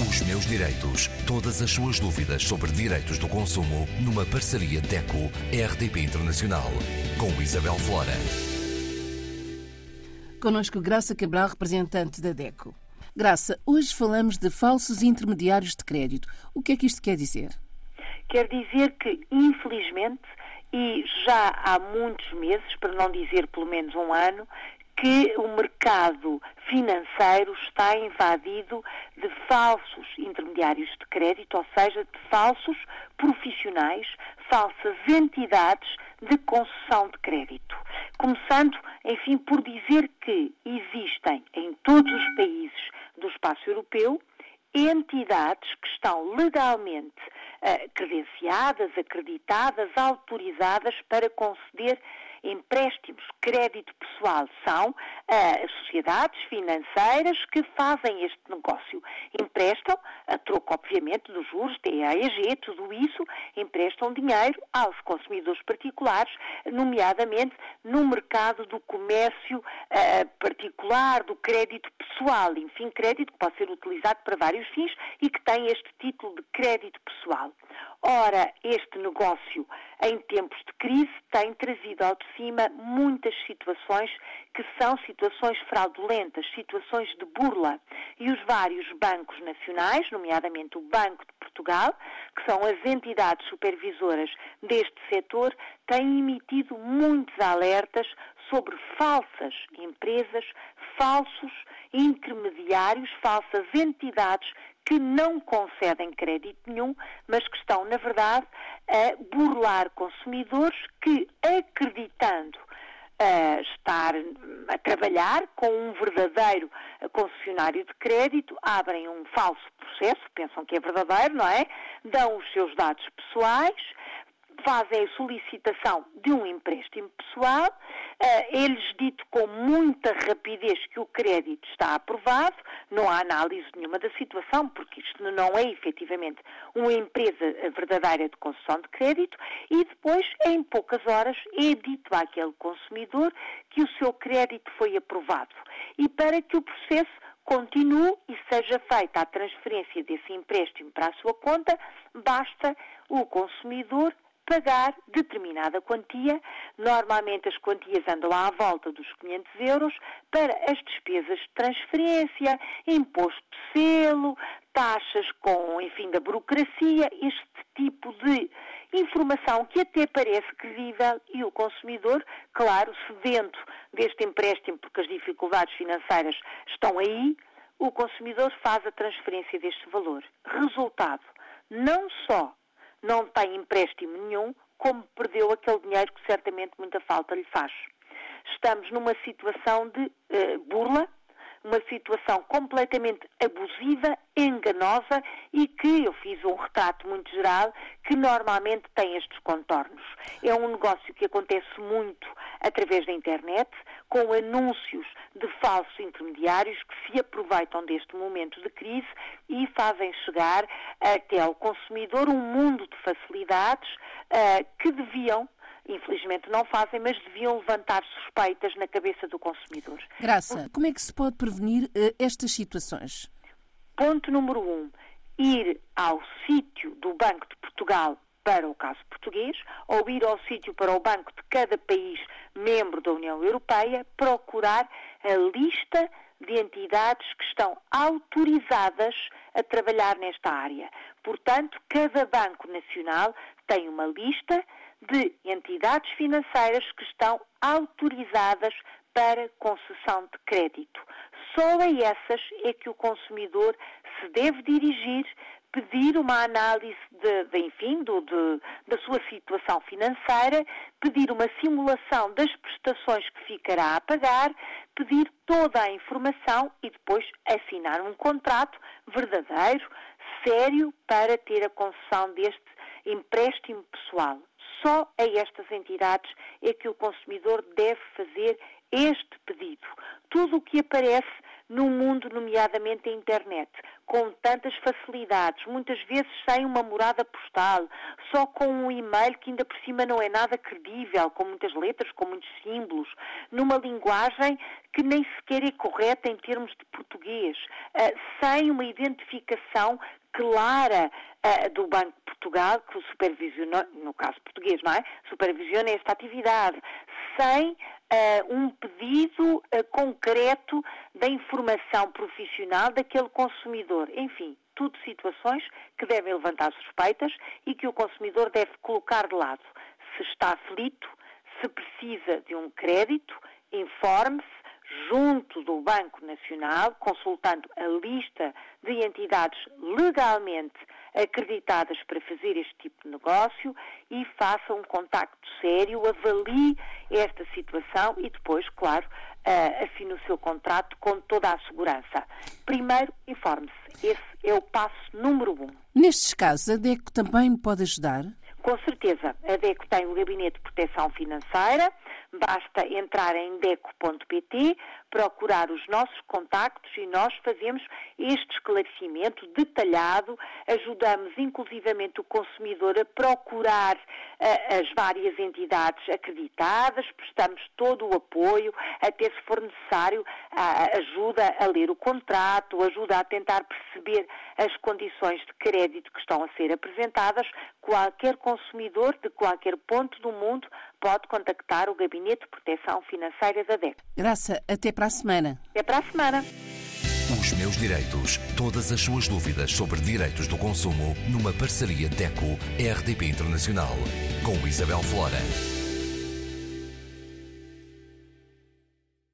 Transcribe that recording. Os meus direitos. Todas as suas dúvidas sobre direitos do consumo numa parceria DECO RTP Internacional com Isabel Flora. Connosco Graça Cabral, representante da DECO. Graça, hoje falamos de falsos intermediários de crédito. O que é que isto quer dizer? Quer dizer que, infelizmente, e já há muitos meses, para não dizer pelo menos um ano, que o mercado financeiro está invadido de falsos intermediários de crédito, ou seja, de falsos profissionais, falsas entidades de concessão de crédito. Começando, enfim, por dizer que existem em todos os países do espaço europeu entidades que estão legalmente credenciadas, acreditadas, autorizadas para conceder empréstimos, crédito pessoal. São sociedades financeiras que fazem este negócio. Emprestam, a troco obviamente dos juros, TAEG, tudo isso, emprestam dinheiro aos consumidores particulares, nomeadamente no mercado do comércio particular, do crédito pessoal, enfim, crédito que pode ser utilizado para vários fins e que tem este título de crédito pessoal. Ora, este negócio em tempos de crise tem trazido ao de cima muitas situações que são situações fraudulentas, situações de burla. E os vários bancos nacionais, nomeadamente o Banco de Portugal, que são as entidades supervisoras deste setor, têm emitido muitos alertas sobre falsas empresas, falsos intermediários, falsas entidades que não concedem crédito nenhum, mas que estão, na verdade, a burlar consumidores que, acreditando estar a trabalhar com um verdadeiro concessionário de crédito, abrem um falso processo, pensam que é verdadeiro, não é? Dão os seus dados pessoais, fazem a solicitação de um empréstimo pessoal, é-lhes dito com muita rapidez que o crédito está aprovado, não há análise nenhuma da situação, porque isto não é efetivamente uma empresa verdadeira de concessão de crédito, e depois, em poucas horas, é dito àquele consumidor que o seu crédito foi aprovado. E para que o processo continue e seja feita a transferência desse empréstimo para a sua conta, basta o consumidor pagar determinada quantia, normalmente as quantias andam à volta dos 500 euros, para as despesas de transferência, imposto de selo, taxas com, enfim, da burocracia, este tipo de informação que até parece credível e o consumidor, claro, sedento deste empréstimo, porque as dificuldades financeiras estão aí, o consumidor faz a transferência deste valor. Resultado, não só não tem empréstimo nenhum, como perdeu aquele dinheiro que certamente muita falta lhe faz. Estamos numa situação de burla, uma situação completamente abusiva, enganosa e que, eu fiz um retrato muito geral, que normalmente tem estes contornos. É um negócio que acontece muito através da internet, com anúncios de falsos intermediários que se aproveitam deste momento de crise e fazem chegar até ao consumidor um mundo de facilidades que deviam, infelizmente não fazem, mas deviam levantar suspeitas na cabeça do consumidor. Graça, como é que se pode prevenir estas situações? Ponto número 1, ir ao sítio do Banco de Portugal para o caso português, ou ir ao sítio para o banco de cada país membro da União Europeia, procurar a lista de entidades que estão autorizadas a trabalhar nesta área. Portanto, cada banco nacional tem uma lista de entidades financeiras que estão autorizadas para concessão de crédito. Só a essas é que o consumidor se deve dirigir, pedir uma análise da sua situação financeira, pedir uma simulação das prestações que ficará a pagar, pedir toda a informação e depois assinar um contrato verdadeiro, sério, para ter a concessão deste empréstimo pessoal. Só a estas entidades é que o consumidor deve fazer este pedido. Tudo o que aparece no mundo, nomeadamente a internet, com tantas facilidades, muitas vezes sem uma morada postal, só com um e-mail que ainda por cima não é nada credível, com muitas letras, com muitos símbolos, numa linguagem que nem sequer é correta em termos de português, sem uma identificação clara do Banco de Portugal, que supervisiona, no caso português, não é? Supervisiona esta atividade, sem um pedido concreto da informação profissional daquele consumidor. Enfim, tudo situações que devem levantar suspeitas e que o consumidor deve colocar de lado. Se está aflito, se precisa de um crédito, informe-se junto do Banco Nacional, consultando a lista de entidades legalmente acreditadas para fazer este tipo de negócio e faça um contacto sério, avalie esta situação e depois, claro, assine o seu contrato com toda a segurança. Primeiro, informe-se. Esse é o passo número 1. Nestes casos, a DECO também pode ajudar? Com certeza. A DECO tem o Gabinete de Proteção Financeira. Basta entrar em deco.pt, procurar os nossos contactos e nós fazemos este esclarecimento detalhado. Ajudamos inclusivamente o consumidor a procurar as várias entidades acreditadas, prestamos todo o apoio, até se for necessário, ajuda a ler o contrato, ajuda a tentar perceber as condições de crédito que estão a ser apresentadas. Qualquer consumidor de qualquer ponto do mundo pode contactar o Gabinete de Proteção Financeira da DECO. Graça, até para a semana. Até para a semana. Os meus direitos. Todas as suas dúvidas sobre direitos do consumo numa parceria DECO-RDP Internacional com Isabel Flora.